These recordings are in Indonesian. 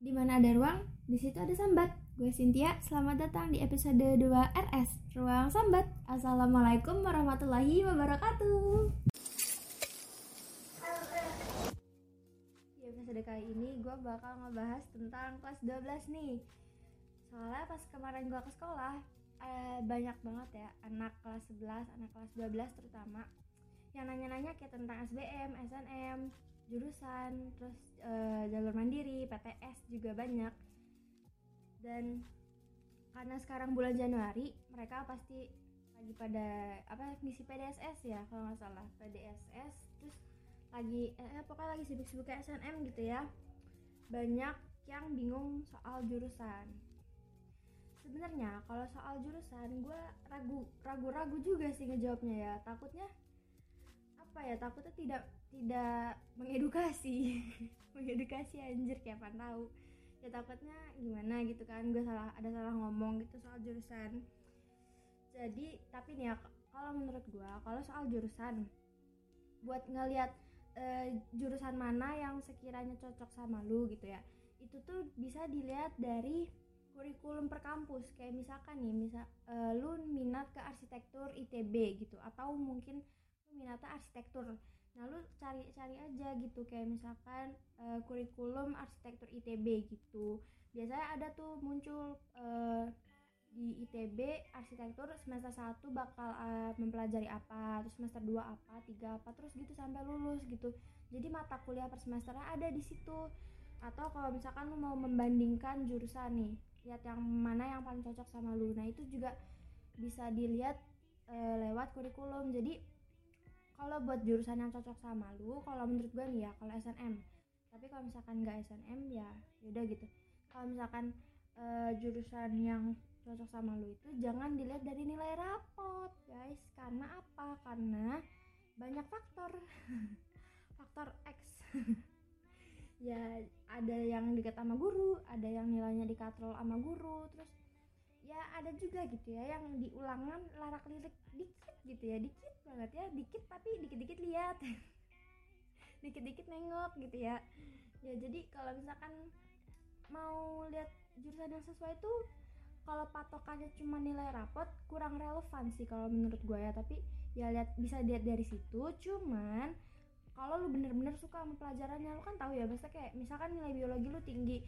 Di mana ada ruang, di situ ada sambat. Gue Sintia, selamat datang di episode 2 RS Ruang Sambat. Assalamualaikum warahmatullahi wabarakatuh. Di episode kali ini gue bakal ngebahas tentang kelas 12 nih. Soalnya pas kemarin gue ke sekolah, banyak banget ya anak kelas 11, anak kelas 12 terutama yang nanya-nanya kayak tentang SBM, SNM, jurusan, terus jalur mandiri, PTS juga banyak. Dan karena sekarang bulan Januari, mereka pasti lagi pada ngisi PDSS ya kalau nggak salah, PDSS, terus lagi pokoknya lagi sibuk-sibuknya SNM gitu ya. Banyak yang bingung soal jurusan. Sebenarnya kalau soal jurusan gue ragu-ragu juga sih ngejawabnya ya. Takutnya takutnya tidak mengedukasi mengedukasi anjir, kayak apaan tahu ya, takutnya gimana gitu kan, gue salah ngomong gitu soal jurusan. Jadi tapi nih ya, kalau menurut gue kalau soal jurusan, buat ngelihat jurusan mana yang sekiranya cocok sama lu gitu ya, itu tuh bisa dilihat dari kurikulum per kampus. Kayak misalkan nih, lu minat ke arsitektur ITB gitu, atau mungkin minatnya arsitektur, nah lu cari aja gitu, kayak misalkan kurikulum arsitektur ITB gitu. Biasanya ada tuh muncul di ITB arsitektur semester 1 bakal mempelajari apa, terus semester 2 apa, 3 apa, terus gitu sampai lulus gitu. Jadi mata kuliah per semesternya ada di situ. Atau kalau misalkan lu mau membandingkan jurusan nih, lihat yang mana yang paling cocok sama lu, nah itu juga bisa dilihat lewat kurikulum. Jadi kalau buat jurusan yang cocok sama lu, kalau menurut gue nih ya, kalau SNM. Tapi kalau misalkan nggak SNM ya yaudah gitu. Kalau misalkan jurusan yang cocok sama lu itu jangan dilihat dari nilai rapot guys. Karena apa? Karena banyak faktor faktor X ya, ada yang dikat sama guru, ada yang nilainya dikatrol sama guru, terus ya ada juga gitu ya yang diulangan larak lirik dikit gitu ya, dikit banget ya, dikit tapi dikit-dikit lihat dikit-dikit nengok gitu ya. Ya jadi kalau misalkan mau lihat jurusan yang sesuai itu, kalau patokannya cuma nilai rapot kurang relevan sih kalau menurut gue ya. Tapi ya bisa lihat dari situ. Cuman kalau lu bener-bener suka sama pelajarannya, lu kan tahu ya, biasa kayak misalkan nilai biologi lu tinggi,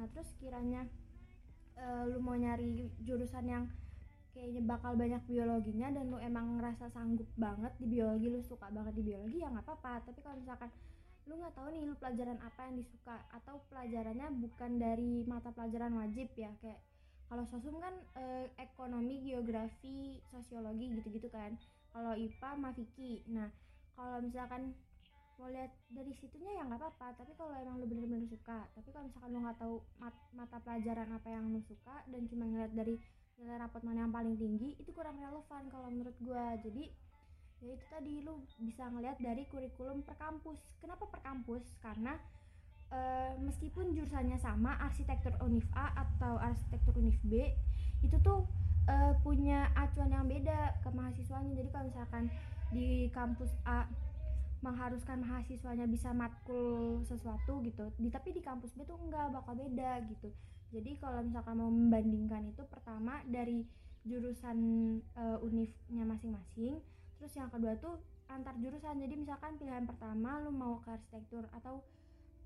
nah terus kiranya lu mau nyari jurusan yang kayaknya bakal banyak biologinya dan lu emang ngerasa sanggup banget di biologi, lu suka banget di biologi, ya nggak apa-apa. Tapi kalau misalkan lu nggak tahu nih lu pelajaran apa yang disuka, atau pelajarannya bukan dari mata pelajaran wajib ya, kayak kalau sosum kan ekonomi, geografi, sosiologi gitu-gitu kan, kalau IPA mafiki. Nah kalau misalkan mau lihat dari situnya ya nggak apa-apa. Tapi kalau emang lu bener-bener suka, tapi kalau misalkan lu nggak tahu mata pelajaran apa yang lu suka dan cuma ngeliat dari nilai rapot mana yang paling tinggi, itu kurang relevan kalau menurut gue. Jadi ya itu tadi, lu bisa ngeliat dari kurikulum per kampus. Kenapa per kampus? Karena meskipun jurusannya sama, arsitektur univ A atau arsitektur univ B itu tuh punya acuan yang beda ke mahasiswanya. Jadi kalau misalkan di kampus A mengharuskan mahasiswanya bisa matkul sesuatu gitu, tapi di kampus B tuh enggak, bakal beda gitu. Jadi kalau misalkan mau membandingkan itu, pertama dari jurusan univnya masing-masing, terus yang kedua tuh antar jurusan. Jadi misalkan pilihan pertama lu mau ke arsitektur atau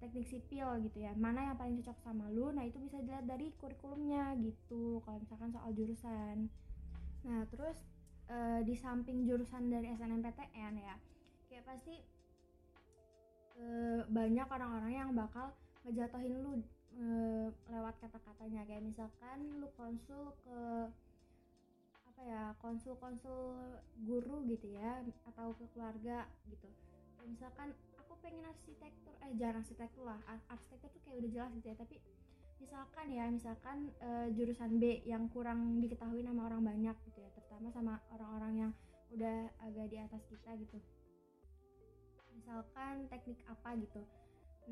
teknik sipil gitu ya, mana yang paling cocok sama lu, nah itu bisa dilihat dari kurikulumnya gitu kalau misalkan soal jurusan. Nah terus di samping jurusan dari SNMPTN ya, ya pasti banyak orang-orang yang bakal ngejatohin lu lewat kata-katanya. Kayak misalkan lu konsul ke konsul guru gitu ya, atau ke keluarga gitu. Ya, misalkan aku pengen arsitektur, jangan arsitektur lah, arsitektur tuh kayak udah jelas gitu ya. Tapi misalkan ya, jurusan B yang kurang diketahui sama orang banyak gitu ya, terutama sama orang-orang yang udah agak di atas kita gitu. Misalkan teknik apa gitu,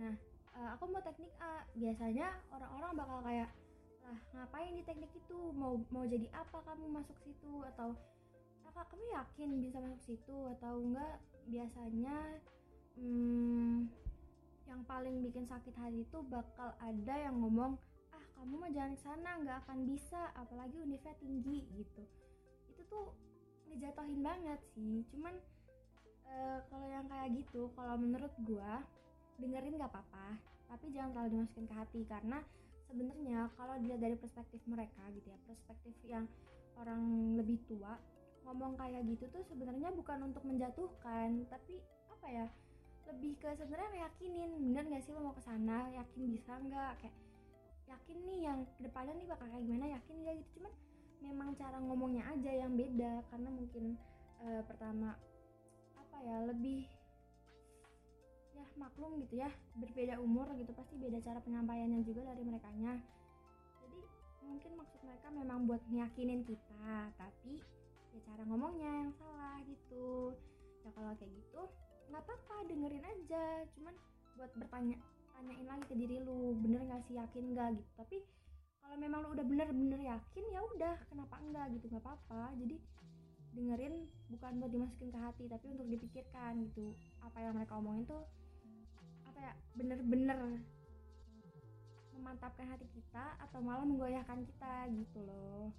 nah aku mau teknik A, biasanya orang-orang bakal kayak, lah ngapain di teknik itu, mau jadi apa kamu masuk situ, atau apa kamu yakin bisa masuk situ, atau enggak biasanya yang paling bikin sakit hati itu bakal ada yang ngomong, ah kamu mah jangan kesana, nggak akan bisa, apalagi univnya tinggi gitu. Itu tuh ngejatohin banget sih. Cuman kalau yang kayak gitu, kalau menurut gua dengerin nggak apa-apa, tapi jangan terlalu dimasukin ke hati. Karena sebenarnya kalau dilihat dari perspektif mereka gitu ya, perspektif yang orang lebih tua ngomong kayak gitu tuh sebenarnya bukan untuk menjatuhkan, tapi apa ya, lebih ke sebenarnya meyakinin, bener nggak sih lo mau kesana, yakin bisa nggak, kayak yakin nih yang kedepannya nih bakal kayak gimana, yakin nggak gitu. Cuman memang cara ngomongnya aja yang beda, karena mungkin pertama apa ya, lebih ya maklum gitu ya, berbeda umur gitu, pasti beda cara penyampaiannya juga dari merekanya. Jadi mungkin maksud mereka memang buat meyakinin kita, tapi ya cara ngomongnya yang salah gitu. Ya kalau kayak gitu nggak apa-apa, dengerin aja, cuman buat bertanya-tanyain lagi ke diri lu, bener nggak sih, yakin nggak gitu. Tapi kalau memang lu udah bener-bener yakin, ya udah, kenapa enggak gitu, nggak apa-apa. Jadi dengerin bukan buat dimasukin ke hati, tapi untuk dipikirkan gitu, apa yang mereka omongin tuh apa ya, bener-bener memantapkan hati kita atau malah menggoyahkan kita gitu loh.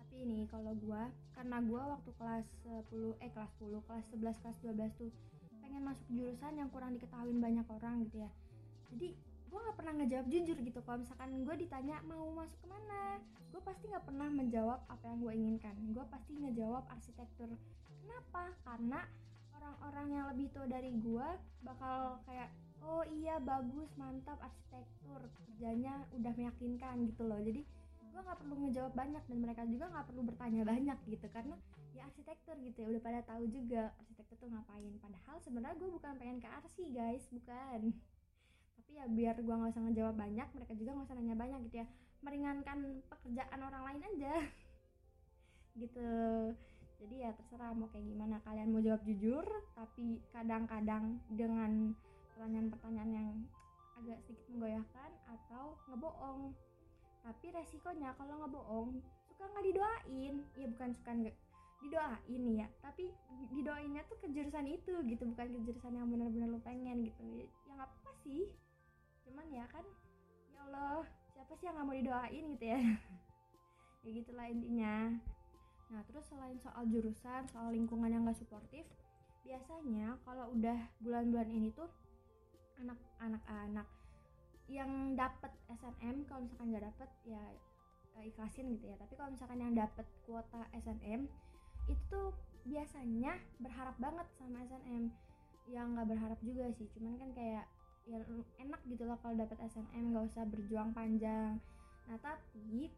Tapi ini kalau gue, karena gue waktu kelas 11, kelas 12 tuh pengen masuk jurusan yang kurang diketahuin banyak orang gitu ya. Jadi gue gak pernah ngejawab jujur gitu. Kalau misalkan gue ditanya mau masuk kemana, gue pasti gak pernah menjawab apa yang gue inginkan. Gue pasti ngejawab arsitektur. Kenapa? Karena orang-orang yang lebih tua dari gue bakal kayak, oh iya bagus, mantap, arsitektur, kerjanya udah meyakinkan gitu loh. Jadi gue gak perlu ngejawab banyak, dan mereka juga gak perlu bertanya banyak gitu, karena ya arsitektur gitu ya, udah pada tahu juga arsitektur tuh ngapain. Padahal sebenarnya gue bukan pengen ke arsi guys, bukan, tapi ya biar gue gak usah ngejawab banyak, mereka juga gak usah nanya banyak gitu ya, meringankan pekerjaan orang lain aja gitu. Jadi ya terserah mau kayak gimana, kalian mau jawab jujur, tapi kadang-kadang dengan pertanyaan-pertanyaan yang agak sedikit menggoyahkan atau ngebohong. Tapi resikonya kalau ngebohong suka nggak didoain, ya bukan suka nggak didoain ya, tapi didoainnya tuh ke jurusan itu gitu, bukan ke jurusan yang benar-benar lo pengen gitu. Ya nggak apa sih, cuman ya kan, ya Allah siapa sih yang nggak mau didoain gitu ya. Ya gitulah intinya. Nah terus selain soal jurusan, soal lingkungan yang nggak suportif, biasanya kalau udah bulan-bulan ini tuh anak-anak yang dapet SNM, kalau misalkan nggak dapet ya ikhlasin gitu ya. Tapi kalau misalkan yang dapet kuota SNM itu tuh biasanya berharap banget sama SNM. Ya nggak berharap juga sih, cuman kan kayak ya enak gitu loh kalau dapet SNM, nggak usah berjuang panjang. Nah tapi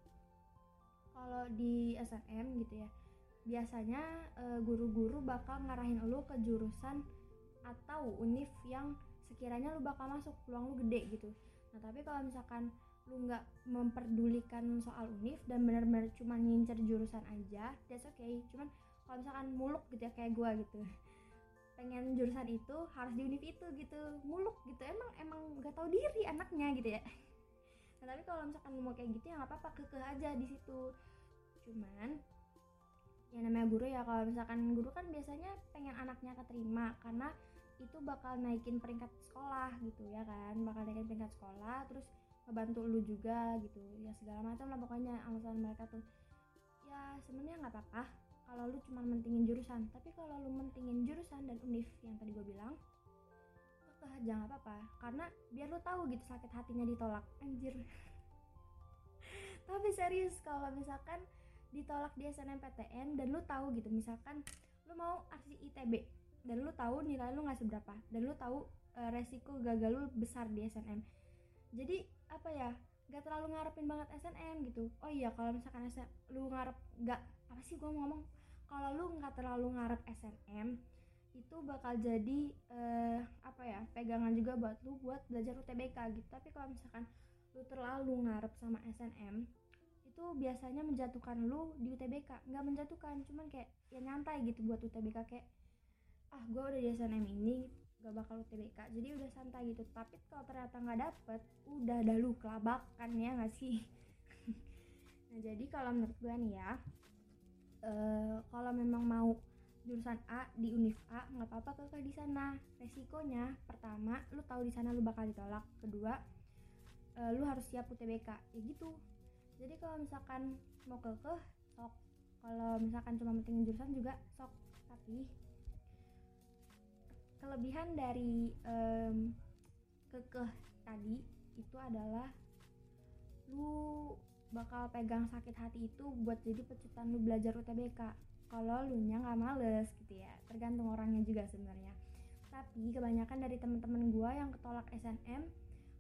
kalau di SNM gitu ya, biasanya guru-guru bakal ngarahin lu ke jurusan atau univ yang sekiranya lu bakal masuk, peluang lu gede gitu. Nah tapi kalau misalkan lu nggak memperdulikan soal univ dan benar-benar cuma ngincer jurusan aja, that's okay. Cuman kalau misalkan muluk gitu ya kayak gue gitu, pengen jurusan itu harus di univ itu gitu, muluk gitu, emang nggak tahu diri anaknya gitu ya. Nah tapi kalau misalkan lu mau kayak gitu ya nggak apa-apa, kekeh aja di situ. Cuman ya namanya guru ya, kalau misalkan guru kan biasanya pengen anaknya keterima, karena itu bakal naikin peringkat sekolah gitu ya kan, bakal naikin peringkat sekolah, terus ngebantu lu juga gitu ya, segala macam lah pokoknya alasan mereka tuh. Ya sebenarnya nggak apa-apa kalau lu cuma mentingin jurusan, tapi kalau lu mentingin jurusan dan univ yang tadi gue bilang, kekeh jangan apa-apa, karena biar lu tahu gitu sakit hatinya ditolak, anjir. Tapi serius, kalau misalkan ditolak di SNMPTN dan lu tahu gitu, misalkan lu mau arsi ITB dan lu tahu nilai lu nggak seberapa, dan lu tahu resiko gagal lu besar di SNM. Jadi apa ya, nggak terlalu ngarepin banget SNM gitu. Oh iya, kalau misalkan kalau lu nggak terlalu ngarep SNM, itu bakal jadi pegangan juga buat lu buat belajar UTBK gitu. Tapi kalau misalkan lu terlalu ngarep sama SNM, itu biasanya menjatuhkan lu di UTBK. Nggak menjatuhkan, cuman kayak ya nyantai gitu buat UTBK, kayak gue udah di SNM ini gak bakal UTBK, jadi udah santai gitu. Tapi kalau ternyata gak dapet, udah dah lu kelabakan, ya gak sih? Nah jadi kalau menurut gue nih ya, kalau memang mau jurusan A di univ A, nggak apa-apa kakak di sana. Resikonya pertama lu tahu di sana lu bakal ditolak, kedua lu harus siap UTBK ya gitu. Jadi kalau misalkan mau kekeh sok, kalau misalkan cuma pentingin jurusan juga sok. Tapi kelebihan dari kekeh tadi itu adalah lu bakal pegang sakit hati itu buat jadi pecutan lu belajar UTBK kalau lu nya nggak males gitu ya, tergantung orangnya juga sebenarnya. Tapi kebanyakan dari teman-teman gue yang ketolak SNM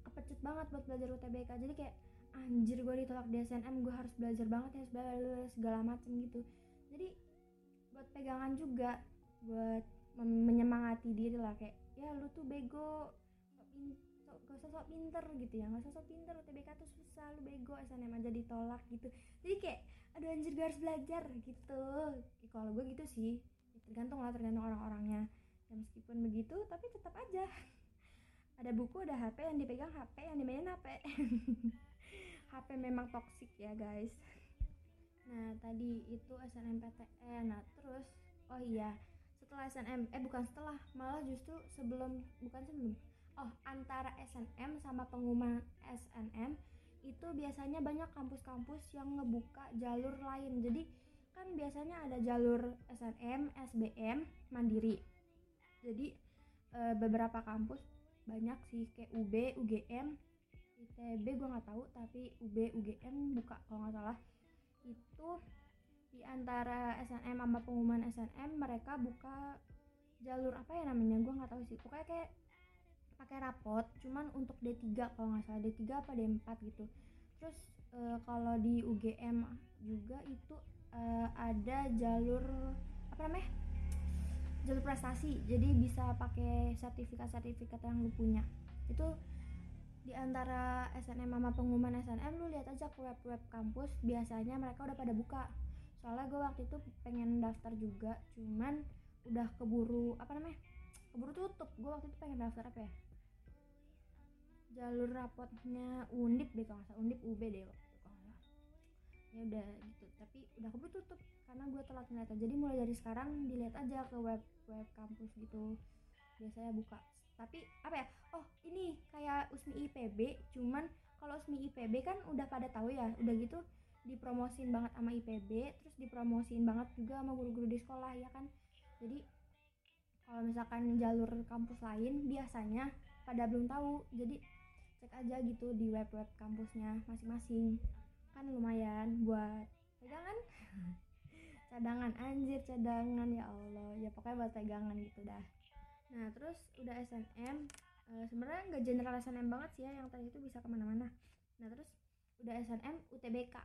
kepecut banget buat belajar UTBK, jadi kayak anjir gue ditolak di SNM, gue harus belajar banget ya segala macem gitu. Jadi buat pegangan juga, buat menyemangati diri lah, kayak ya lu tuh bego, gak usah sok pinter gitu ya, gak usah sok pinter, UTBK tuh susah, lu bego, SNM aja ditolak gitu. Jadi kayak aduh anjir gue harus belajar gitu. Kalau gue gitu sih, tergantung lah, tergantung orang-orangnya ya. Meskipun begitu tapi tetap aja ada buku, ada HP, yang dipegang HP, yang dimainin HP. HP memang toksik ya guys. Nah tadi itu SNMPTN. Nah terus, oh iya, setelah SNM, bukan setelah, malah justru sebelum, antara SNM sama pengumuman SNM itu biasanya banyak kampus-kampus yang ngebuka jalur lain. Jadi kan biasanya ada jalur SNM, SBM, mandiri. Jadi beberapa kampus banyak sih, kayak UB, UGM, ITB gue nggak tahu, tapi UB, UGM buka kalau nggak salah. Itu di antara SNM sama pengumuman SNM mereka buka jalur apa ya namanya, gue nggak tahu sih, pokoknya kayak pakai rapot, cuman untuk D3 kalau nggak salah, D3 apa D4 gitu. Terus kalau di UGM juga itu ada jalur apa namanya, jalur prestasi, jadi bisa pakai sertifikat-sertifikat yang lu punya. Itu di antara SNM sama pengumuman SNM lu lihat aja ke web-web kampus, biasanya mereka udah pada buka. Soalnya gue waktu itu pengen daftar juga, cuman udah keburu keburu tutup. Gue waktu itu pengen daftar apa ya, jalur rapotnya UNDIP deh kalau nggak salah, UNDIP UB deh waktu itu kalau nggak salah. Ya udah gitu, tapi udah keburu tutup karena gue telat ngeliatnya. Jadi mulai dari sekarang dilihat aja ke web kampus gitu, biasanya buka. Tapi apa ya, oh ini kayak USMI IPB, cuman kalau USMI IPB kan udah pada tahu ya, udah gitu dipromosin banget sama IPB, terus dipromosin banget juga sama guru-guru di sekolah ya kan. Jadi kalau misalkan jalur kampus lain biasanya pada belum tahu, jadi cek aja gitu di web-web kampusnya masing-masing, kan lumayan buat pegangan. Cadangan, anjir cadangan ya Allah, ya pokoknya buat pegangan gitu dah. Nah terus udah SNM, sebenarnya nggak general SNM banget sih ya, yang tadi itu bisa kemana-mana. Nah terus udah SNM, UTBK.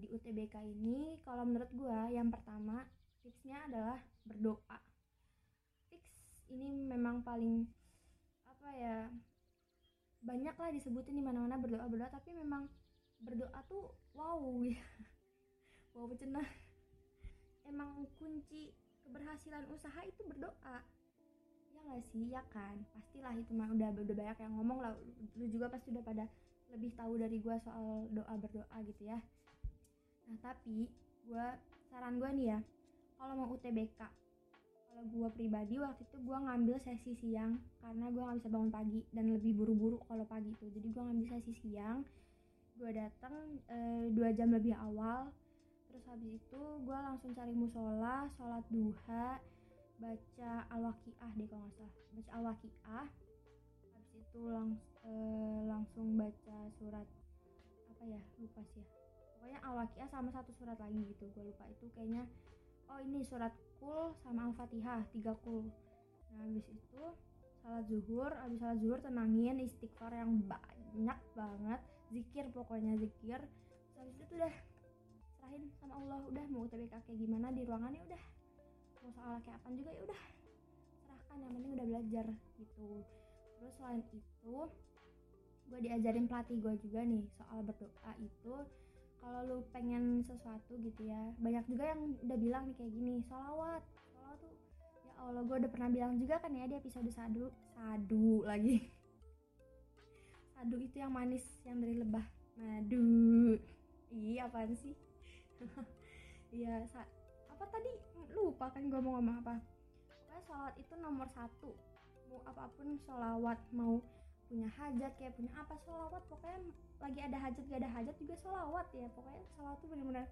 Di UTBK ini kalau menurut gua yang pertama tipsnya adalah berdoa. Ini memang paling apa ya, banyak lah disebutin di mana-mana berdoa-berdoa, tapi memang berdoa tuh wow cenah. Emang kunci keberhasilan usaha itu berdoa ya nggak sih, ya kan pastilah itu mah udah banyak yang ngomong lah, lu juga pasti udah pada lebih tahu dari gue soal doa berdoa gitu ya. Nah tapi saran gue nih ya, kalau mau UTBK, kalau gue pribadi waktu itu gue ngambil sesi siang karena gue gak bisa bangun pagi dan lebih buru-buru kalau pagi tuh. Jadi gue ngambil sesi siang, gue datang 2 jam lebih awal. Terus habis itu gue langsung cari musola, sholat duha, baca al-Waqi'ah deh kalau gak salah, baca al-Waqi'ah. Habis itu langsung baca surat apa ya, lupa sih ya, pokoknya al-Waqi'ah sama satu surat lagi gitu, gue lupa itu kayaknya, oh ini surat Kul sama al-Fatihah, 3 Kul. Nah habis itu salat zuhur, habis salat zuhur tenangin, istighfar yang banyak banget, zikir, pokoknya zikir. Terus habis itu udah serahin sama Allah, udah mau UTBK kayak gimana di ruangannya udah, mau soal kayak apaan juga ya udah serahkan, yang penting udah belajar gitu. Terus selain itu gue diajarin pelatih gue juga nih soal berdoa itu. Kalau lu pengen sesuatu gitu ya, banyak juga yang udah bilang nih kayak gini, sholawat tuh ya Allah, gue udah pernah bilang juga kan ya di episode sadu itu yang manis, yang dari lebah madu, iya apaan sih. Iya apa tadi lupa kan gue mau ngomong apa. Pokoknya sholawat itu nomor satu, mau apapun sholawat, mau punya hajat kayak punya apa sholawat, pokoknya lagi ada hajat gak ada hajat juga sholawat ya. Pokoknya sholawat tuh benar-benar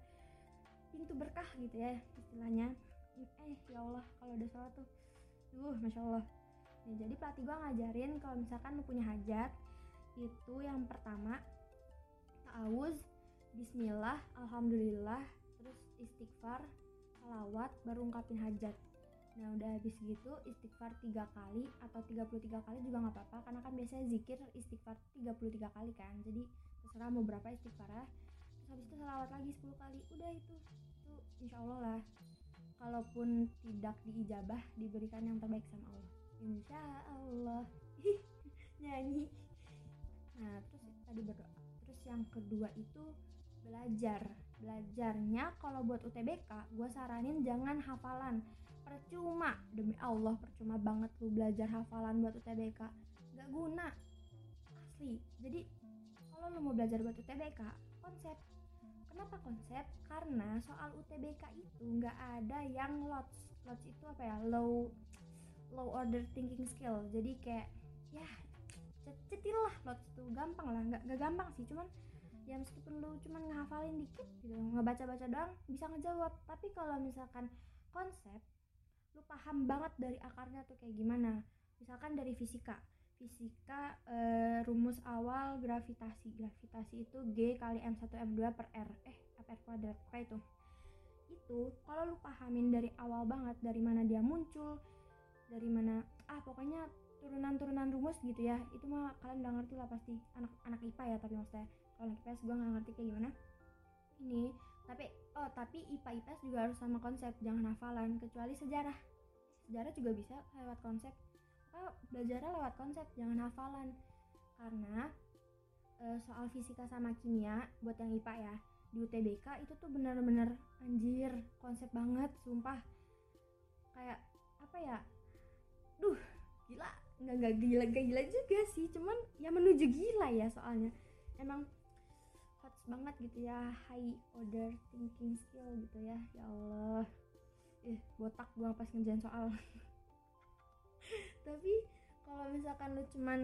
pintu berkah gitu ya istilahnya. Ya Allah kalau udah sholawat tuh masya Allah. Nah, jadi pelatih gue ngajarin kalau misalkan lu punya hajat itu yang pertama ta'awuz, bismillah, alhamdulillah, terus istighfar, salawat, baru ungkapin hajat. Nah udah habis gitu istighfar 3 kali atau 33 kali juga gak apa-apa, karena kan biasanya zikir istighfar 33 kali kan, jadi terserah mau berapa istighfarnya. Terus habis itu salawat lagi 10 kali, udah itu insyaallah lah. Kalaupun tidak diijabah, diberikan yang terbaik sama Allah, insyaallah. Nyanyi. Nah terus tadi berdoa. Terus yang kedua itu belajarnya kalau buat UTBK gue saranin jangan hafalan, percuma, demi Allah percuma banget lu belajar hafalan buat UTBK, gak guna asli. Jadi kalau lu mau belajar buat UTBK konsep, kenapa konsep? Karena soal UTBK itu gak ada yang LOTS itu apa ya, low order thinking skill, jadi kayak ya cetil lah LOTS itu, gampang lah, gak gampang sih, cuman ya meskipun lu cuman ngehafalin dikit gitu, ngebaca-baca doang bisa ngejawab. Tapi kalau misalkan konsep, lu paham banget dari akarnya tuh kayak gimana. Misalkan dari fisika rumus awal gravitasi itu G kali M1 M2 per R per kuadrat, kayak itu kalau lu pahamin dari awal banget, dari mana dia muncul, dari mana pokoknya turunan-turunan rumus gitu ya, itu mah kalian udah ngerti lah pasti, anak IPA ya. Tapi maksudnya kalau IPS gue nggak ngerti kayak gimana ini, tapi IPA-IPS juga harus sama konsep, jangan hafalan. Kecuali sejarah juga bisa lewat konsep, belajarnya lewat konsep, jangan hafalan. Karena soal fisika sama kimia buat yang IPA ya di UTBK itu tuh benar-benar anjir konsep banget, sumpah kayak apa ya, gila, nggak gila juga sih, cuman ya menuju gila ya, soalnya emang hot banget gitu ya, high order thinking skill gitu ya. Ya Allah, botak gua pas ngerjain soal. Tapi kalau misalkan lu cuman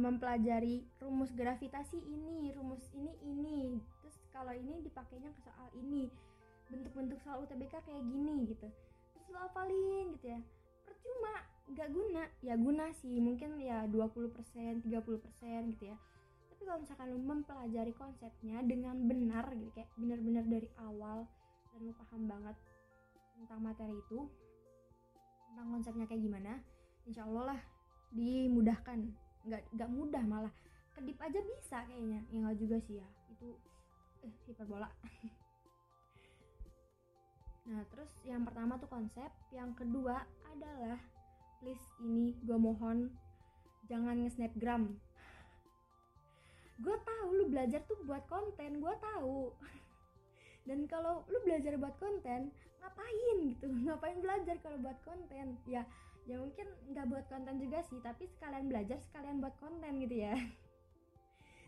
mempelajari rumus gravitasi ini, rumus ini, terus kalau ini dipakainya ke soal ini, bentuk-bentuk soal UTBK kayak gini gitu, terus lu hafalin gitu ya, percuma, nggak guna. Ya guna sih mungkin ya 20%, 30% gitu ya. Tapi kalau misalkan lo mempelajari konsepnya dengan benar gitu, kayak benar-benar dari awal dan lo paham banget tentang materi itu, tentang konsepnya kayak gimana, insya Allah lah dimudahkan. Nggak mudah, malah kedip aja bisa kayaknya. Ya nggak juga sih ya, itu hiperbola. Nah terus yang pertama tuh konsep, yang kedua adalah please, ini gue mohon jangan nge-snapgram. Gue tahu lu belajar tuh buat konten, gue tahu. Dan kalau lu belajar buat konten, ngapain gitu? Ngapain belajar kalau buat konten? Ya mungkin nggak buat konten juga sih, tapi sekalian belajar sekalian buat konten gitu ya.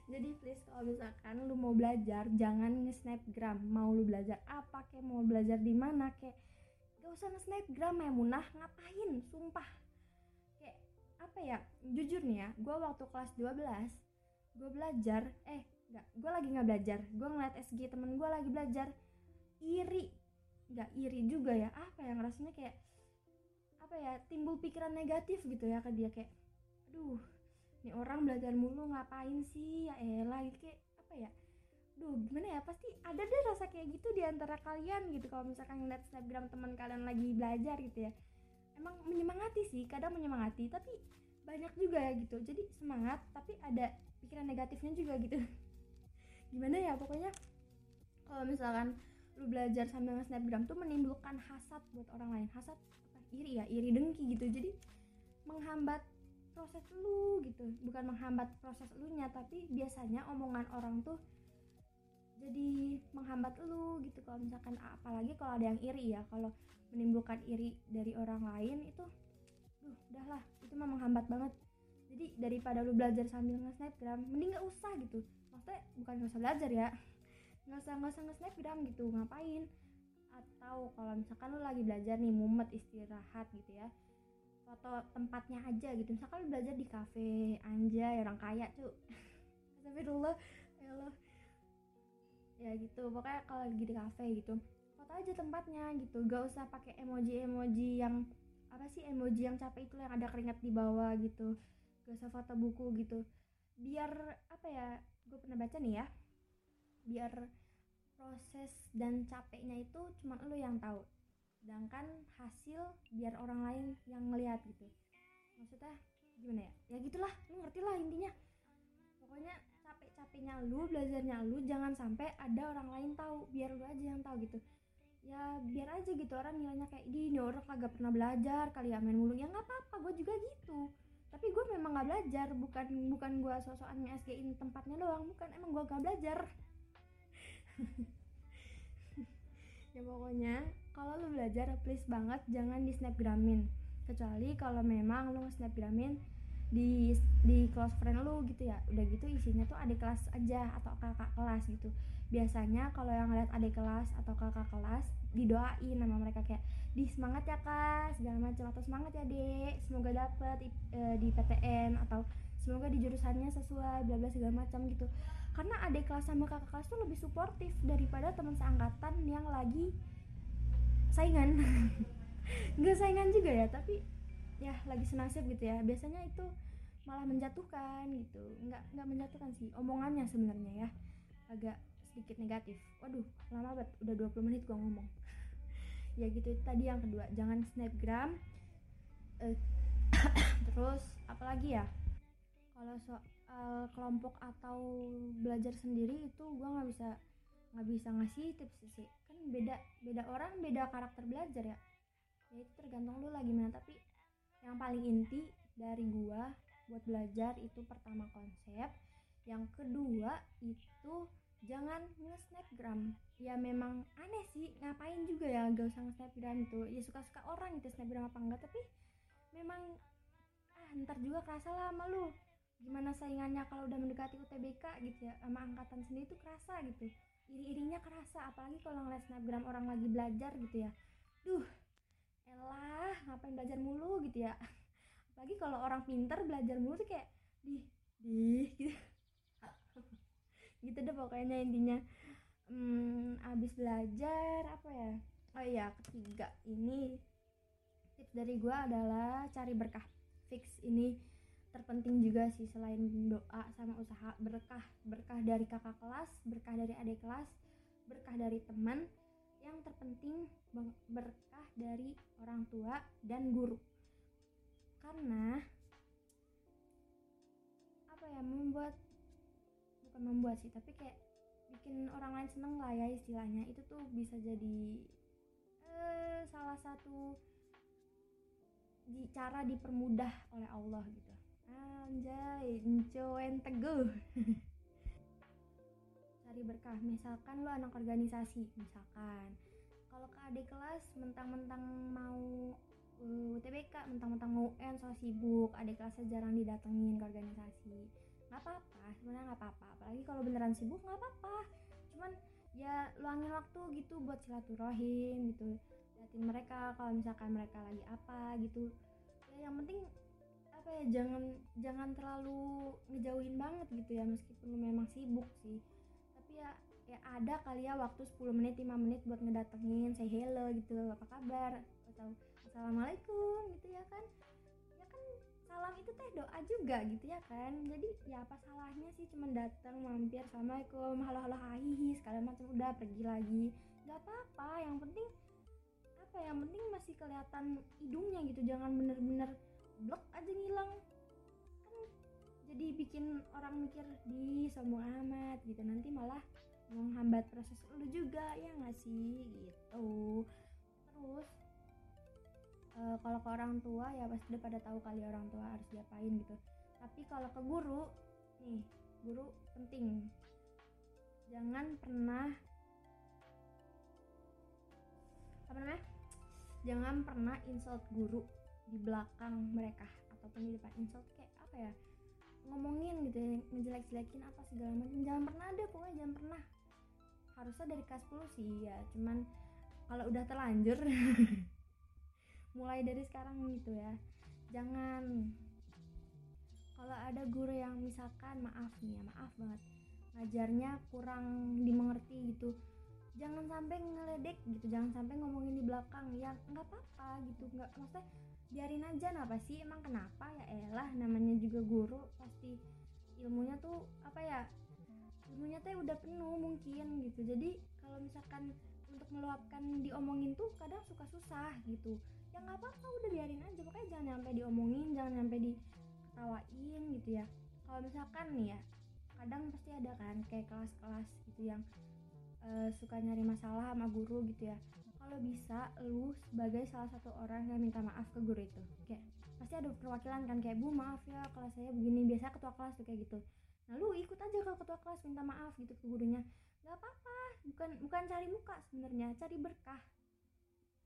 Jadi please kalau misalkan lu mau belajar jangan nge-snapgram. Mau lu belajar apa kek, mau belajar di mana kek, gak usah nge-snapgram ya Munah, ngapain? Sumpah. Kayak apa ya? Jujur nih ya, gue waktu kelas 12 gue belajar, gue lagi gak belajar, gue ngeliat SG temen gue lagi belajar, iri juga ya, apa yang rasanya kayak, apa ya, timbul pikiran negatif gitu ya ke dia, kayak, aduh, nih orang belajar mulu ngapain sih, ya elah gitu, kayak, apa ya, gimana ya, pasti ada deh rasa kayak gitu diantara kalian gitu, kalau misalkan ngeliat Instagram teman kalian lagi belajar gitu ya. Emang menyemangati sih, kadang menyemangati, tapi banyak juga ya gitu, jadi semangat, tapi ada pikiran negatifnya juga gitu. Gimana ya, pokoknya kalau misalkan lu belajar sambil nge-snapgram tuh menimbulkan hasad buat orang lain, iri dengki gitu, jadi menghambat proses lu gitu, bukan menghambat proses elunya, tapi biasanya omongan orang tuh jadi menghambat lu gitu. Kalau misalkan apalagi kalau ada yang iri ya, kalau menimbulkan iri dari orang lain itu udahlah, itu mah menghambat banget. Jadi daripada lu belajar sambil nge-snapgram, mending gak usah gitu. Maksudnya bukan gak usah belajar ya, gak usah nge-snapgram gitu, ngapain. atau kalau misalkan lu lagi belajar nih mumet istirahat gitu ya, foto tempatnya aja gitu. Misalkan lu belajar di kafe, anjay orang kaya cu astagfirullah ya Allah ya gitu, pokoknya kalau lagi di kafe gitu foto aja tempatnya gitu, gak usah pakai emoji-emoji yang apa sih, emoji yang capek itu yang ada keringat di bawah gitu, gak usah foto buku gitu. Biar apa ya, gue pernah baca nih ya, biar proses dan capeknya itu cuma lo yang tahu, sedangkan hasil biar orang lain yang ngelihat gitu. Maksudnya gimana ya, ya gitulah, lo ngerti lah intinya. Pokoknya capek-capeknya lo, belajarnya lo, jangan sampai ada orang lain tahu, biar lo aja yang tahu gitu. Ya biar aja gitu orang nilainya kayak ini orang kagak pernah belajar kali ya, main mulu. Ya nggak apa-apa, gue juga gitu. Tapi gue memang nggak belajar, bukan gue sosokan nge-SG-in tempatnya doang, bukan, emang gue gak belajar. Ya pokoknya kalau lu belajar please banget jangan di snapgramin, kecuali kalau memang lu snapgramin di close friend lu gitu ya, udah gitu isinya tuh adik kelas aja atau kakak kelas gitu. Biasanya kalau yang ngeliat adik kelas atau kakak kelas didoain sama mereka kayak di semangat ya kak segala macam, atau semangat ya dek semoga dapet di PTN, atau semoga di jurusannya sesuai bla bla segala macam gitu. Karena adik kelas sama kakak kelas tuh lebih suportif daripada teman seangkatan yang lagi saingan. Nggak saingan juga ya, tapi ya lagi senasib gitu ya. Biasanya itu malah menjatuhkan gitu. Nggak menjatuhkan sih omongannya sebenarnya ya. Agak sedikit negatif. Waduh, lama banget udah 20 menit gua ngomong. Ya gitu tadi yang kedua, jangan snapgram. Terus apalagi ya? Kalau soal kelompok atau belajar sendiri itu gue nggak bisa ngasih tips sih, kan beda orang, beda karakter belajar ya. Ya itu tergantung lu lagi mana, tapi yang paling inti dari gue buat belajar itu pertama konsep, yang kedua itu jangan nge-snapgram. Ya memang aneh sih, ngapain juga ya gak usah nge-snapgram itu, ya suka-suka orang itu snapgram apa enggak, tapi memang ntar juga kerasa lah sama lu gimana saingannya kalau udah mendekati UTBK gitu ya, sama angkatan sendiri tuh kerasa gitu, iri-irinya kerasa, apalagi kalau ngeliat snapgram orang lagi belajar gitu ya, duh elah ngapain belajar mulu gitu ya. Apalagi kalau orang pinter belajar mulu tuh kayak dih gitu gitu deh pokoknya intinya. Abis belajar apa ya, oh iya ketiga ini tips dari gua adalah cari berkah fix. Ini terpenting juga sih, selain doa sama usaha, berkah dari kakak kelas, berkah dari adik kelas, berkah dari teman, yang terpenting berkah dari orang tua dan guru. Karena apa ya, bukan membuat sih, tapi kayak bikin orang lain seneng lah ya istilahnya. Itu tuh bisa jadi salah satu cara dipermudah oleh Allah gitu. Anjay, encoen teguh. Cari berkah, misalkan lo anak organisasi, misalkan kalau ke adik kelas mentang-mentang mau UTBK, mentang-mentang mau UN so sibuk, adik kelasnya jarang didatengin ke organisasi. Nggak apa-apa, sebenarnya nggak apa-apa, apalagi kalau beneran sibuk nggak apa-apa, cuman ya luangin waktu gitu buat silaturahim gitu, liatin mereka kalau misalkan mereka lagi apa gitu ya. Yang penting apa ya, jangan terlalu ngejauhin banget gitu ya, meskipun lu memang sibuk sih, tapi ya ada kali ya waktu 10 menit 5 menit buat ngedatengin, say hello gitu, apa kabar, atau assalamualaikum gitu ya kan. Ya kan salam itu teh doa juga gitu ya kan, jadi ya apa salahnya sih cuman datang mampir assalamualaikum halo hihi segala macam, udah pergi lagi nggak apa-apa. Yang penting masih kelihatan hidungnya gitu, jangan bener-bener blok aja ngilang kan, jadi bikin orang mikir di sombong amat gitu, nanti malah menghambat proses lu juga ya nggak sih gitu. Terus kalau ke orang tua ya pasti udah pada tahu kali orang tua harus diapain gitu, tapi kalau ke guru nih, guru penting, jangan pernah insult guru di belakang mereka ataupun di depan. Insult kayak apa ya, ngomongin gitu ya, ngejelek-jelekin apa segala macam, jangan pernah ada, pokoknya jangan pernah. Harusnya dari kelas 10 sih ya, cuman kalau udah terlanjur mulai dari sekarang gitu ya. Jangan, kalau ada guru yang misalkan maaf nih ya, maaf banget ngajarnya kurang dimengerti gitu, jangan sampai ngeledek gitu, jangan sampai ngomongin di belakang ya, nggak apa-apa gitu, nggak, maksudnya biarin aja, apa sih emang kenapa, ya elah namanya juga guru pasti ilmunya tuh apa ya, ilmunya tuh udah penuh mungkin gitu. Jadi kalau misalkan untuk meluapkan diomongin tuh kadang suka susah gitu ya, nggak apa-apa, udah biarin aja. Pokoknya jangan sampai diomongin, jangan sampai diketawain gitu ya. Kalau misalkan nih ya, kadang pasti ada kan kayak kelas-kelas gitu yang suka nyari masalah sama guru gitu ya. Kalau bisa lu sebagai salah satu orang yang minta maaf ke guru itu, kayak pasti ada perwakilan kan, kayak bu maaf ya kelas saya begini, biasa ketua kelas tuh kayak gitu. Nah lu ikut aja kalau ketua kelas minta maaf gitu ke gurunya, nggak apa-apa, bukan cari muka sebenarnya, cari berkah,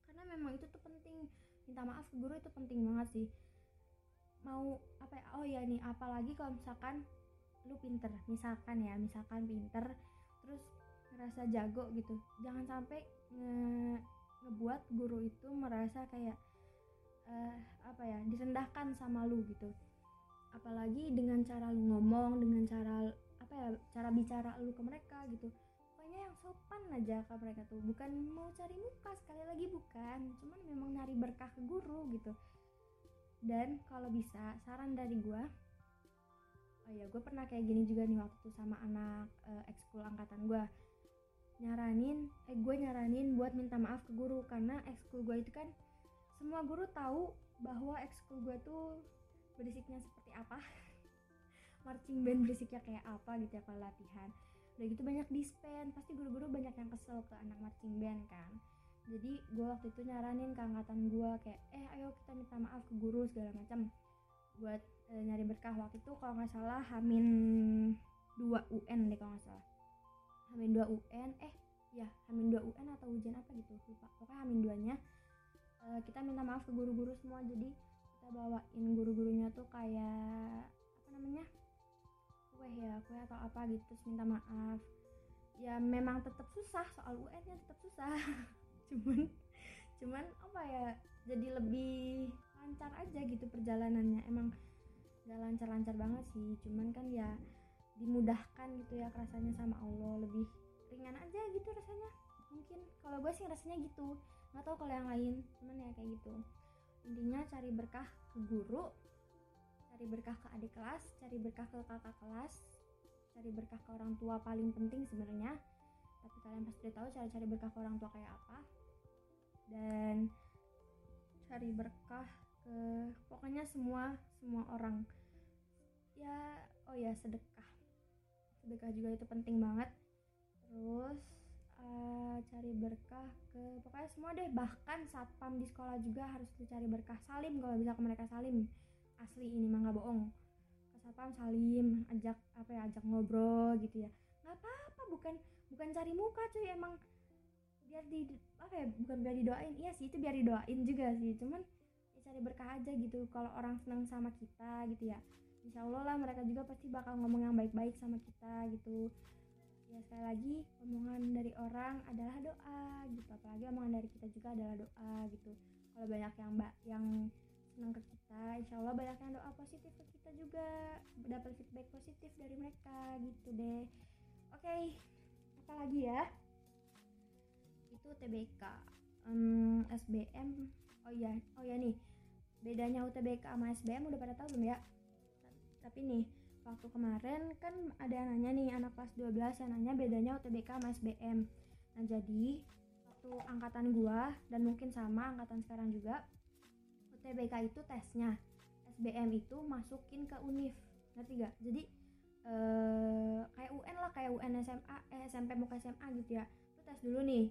karena memang itu tuh penting, minta maaf ke guru itu penting banget sih. Mau apa ya, oh ya nih, apalagi kalau misalkan lu pinter, misalkan pinter terus ngerasa jago gitu, jangan sampai ngebuat guru itu merasa kayak apa ya, direndahkan sama lu gitu. Apalagi dengan cara lu ngomong, dengan cara apa ya, cara bicara lu ke mereka gitu. Pokoknya yang sopan aja ke mereka tuh, bukan mau cari muka, sekali lagi bukan, cuman memang nyari berkah ke guru gitu. Dan kalau bisa saran dari gua, oh ya, gue pernah kayak gini juga nih waktu sama anak ekskul angkatan gue. Gue nyaranin buat minta maaf ke guru, karena ekskul gue itu kan semua guru tahu bahwa ekskul gue tuh berisiknya seperti apa, marching band berisiknya kayak apa gitu ya kalau latihan. Udah gitu banyak dispen, pasti guru-guru banyak yang kesel ke anak marching band kan. Jadi gue waktu itu nyaranin ke angkatan gue kayak ayo kita minta maaf ke guru segala macam buat nyari berkah. Waktu itu kalau nggak salah Hamin 2 UN atau ujian apa gitu lupa, pokoknya Hamin 2 nya kita minta maaf ke guru-guru semua. Jadi kita bawain guru-gurunya tuh kayak apa namanya, kue atau apa gitu, terus minta maaf ya. Memang tetap susah, soal UN nya tetap susah cuman apa ya, jadi lebih lancar aja gitu perjalanannya. Emang gak lancar-lancar banget sih, cuman kan ya dimudahkan gitu ya rasanya sama Allah, lebih ringan aja gitu rasanya. Mungkin kalau gue sih rasanya gitu, nggak tahu kalau yang lain, cuman ya kayak gitu. Intinya cari berkah ke guru, cari berkah ke adik kelas, cari berkah ke kakak kelas, cari berkah ke orang tua paling penting sebenarnya. Tapi kalian pasti tahu cari berkah ke orang tua kayak apa, dan cari berkah ke pokoknya semua orang ya. Oh ya, sedekah juga itu penting banget. Terus cari berkah ke pokoknya semua deh, bahkan satpam di sekolah juga harus dicari berkah. Salim kalau bisa ke mereka, salim asli, ini mah nggak bohong. Ke satpam salim, ajak apa ya, ajak ngobrol gitu ya, nggak apa-apa, bukan cari muka cuy. Emang biar biar didoain, iya sih itu biar didoain juga sih, cuman cari berkah aja gitu. Kalau orang senang sama kita gitu ya, insya Allah lah mereka juga pasti bakal ngomong yang baik-baik sama kita gitu ya. Sekali lagi, omongan dari orang adalah doa gitu, apalagi omongan dari kita juga adalah doa gitu. Kalau banyak yang senang ke kita, insya Allah banyak yang doa positif ke kita juga, dapat feedback positif dari mereka gitu deh. Oke, apa lagi ya, itu UTBK, SBM. Oh ya nih, bedanya UTBK sama SBM udah pada tahu belum ya? Tapi nih, waktu kemarin kan ada yang nanya nih, anak kelas 12 yang nanya bedanya UTBK sama SBM. Nah jadi, waktu angkatan gua dan mungkin sama angkatan sekarang juga, UTBK itu tesnya, SBM itu masukin ke univ, ngerti gak? Jadi kayak UN lah, kayak UN SMA, SMP mau ke SMA gitu ya, itu tes dulu nih.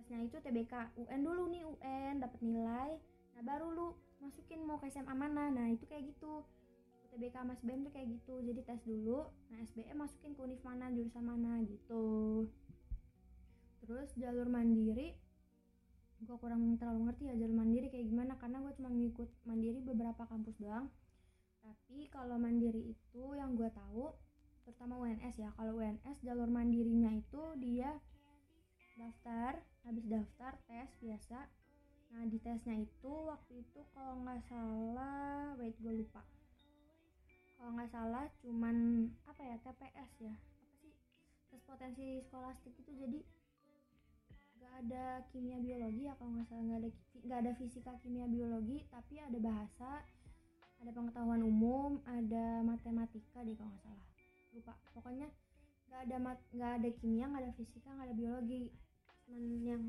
Tesnya itu TBK, UN dulu nih, UN dapat nilai, nah baru lu masukin mau ke SMA mana. Nah itu kayak gitu, TBK sama SBM tuh kayak gitu. Jadi tes dulu, nah SBM masukin ke univ mana, jurusan mana gitu. Terus jalur mandiri, gue kurang terlalu ngerti ya jalur mandiri kayak gimana, karena gue cuma ngikut mandiri beberapa kampus doang. Tapi kalau mandiri itu yang gue tahu, terutama UNS ya, kalau UNS jalur mandirinya itu dia daftar, habis daftar tes biasa. Nah di tesnya itu waktu itu kalau nggak salah, gue lupa. Kalau nggak salah cuman apa ya, TPS ya, apa sih, tes potensi skolastik itu. Jadi nggak ada kimia biologi ya kalau nggak salah, nggak ada fisika kimia biologi, tapi ada bahasa, ada pengetahuan umum, ada matematika deh kalau nggak salah, lupa. Pokoknya nggak ada kimia, nggak ada fisika, nggak ada biologi, cuman yang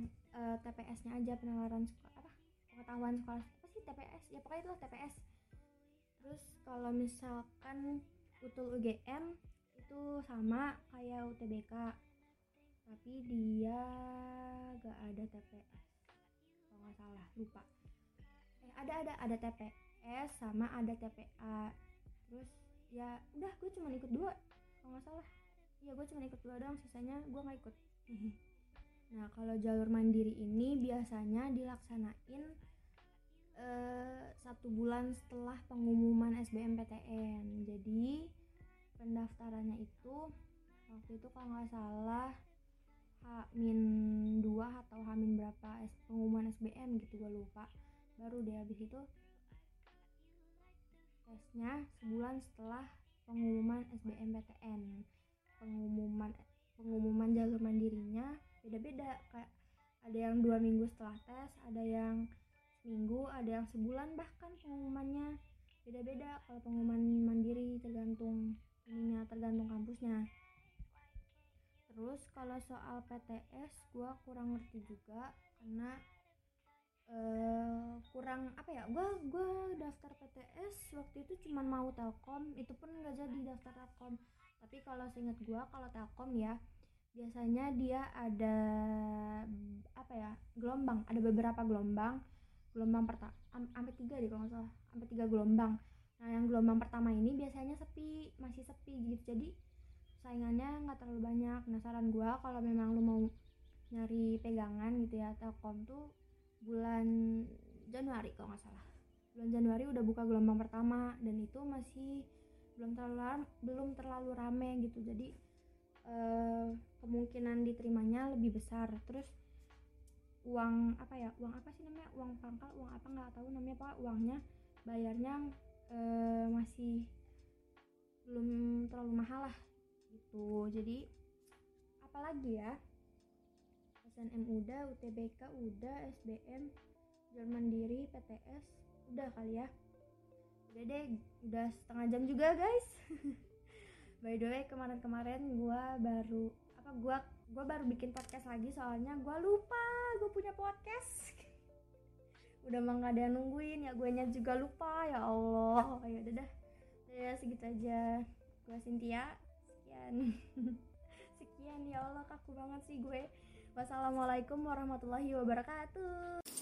TPS-nya aja, penalaran pengetahuan sekolah, apa sih TPS ya, pokoknya itulah TPS. Terus kalau misalkan UTUL UGM itu sama kayak UTBK, tapi dia nggak ada TPS kalau nggak salah, lupa. Ada TPS sama ada TPA. Terus ya udah, gue cuma ikut dua kalau nggak salah. Iya, gue cuma ikut dua doang, sisanya gue nggak ikut. Nah kalau jalur mandiri ini biasanya dilaksanain 1 bulan setelah pengumuman SBMPTN. Jadi pendaftarannya itu waktu itu kalau nggak salah H-2 atau H-min berapa pengumuman SBM gitu, gue lupa. Baru deh habis itu tesnya sebulan setelah pengumuman SBMPTN. Pengumuman jalur mandirinya beda-beda, kayak ada yang 2 minggu setelah tes, ada yang seminggu, ada yang sebulan, bahkan pengumumannya beda-beda. Kalau pengumuman mandiri tergantung ininya, tergantung kampusnya. Terus kalau soal PTS gue kurang ngerti juga, karena kurang apa ya, gue daftar PTS waktu itu cuman mau Telkom, itu pun nggak jadi daftar Telkom. Tapi kalau seingat gue kalau Telkom ya biasanya dia ada apa ya, gelombang, ada beberapa gelombang pertama sampai 3 deh kalau nggak salah, sampai 3 gelombang. Nah yang gelombang pertama ini biasanya sepi, masih sepi gitu, jadi saingannya nggak terlalu banyak. Nah saran gue kalau memang lu mau nyari pegangan gitu ya, Telkom tuh bulan Januari kalau nggak salah, bulan Januari udah buka gelombang pertama, dan itu masih belum terlalu rame gitu, jadi kemungkinan diterimanya lebih besar. Terus uangnya bayarnya masih belum terlalu mahal lah gitu. Jadi apalagi ya, SNM udah, UTBK udah, SBM, jalur mandiri, PTS udah kali ya. Udah deh, udah setengah jam juga guys. By the way, kemarin-kemarin gue baru bikin podcast lagi, soalnya gue lupa gue punya podcast. Udah mah gak ada yang nungguin, ya guenya juga lupa, ya Allah. Ya udah dah, ya segitu aja. Gue Sintia, sekian ya Allah, kaku banget sih gue. Wassalamualaikum warahmatullahi wabarakatuh.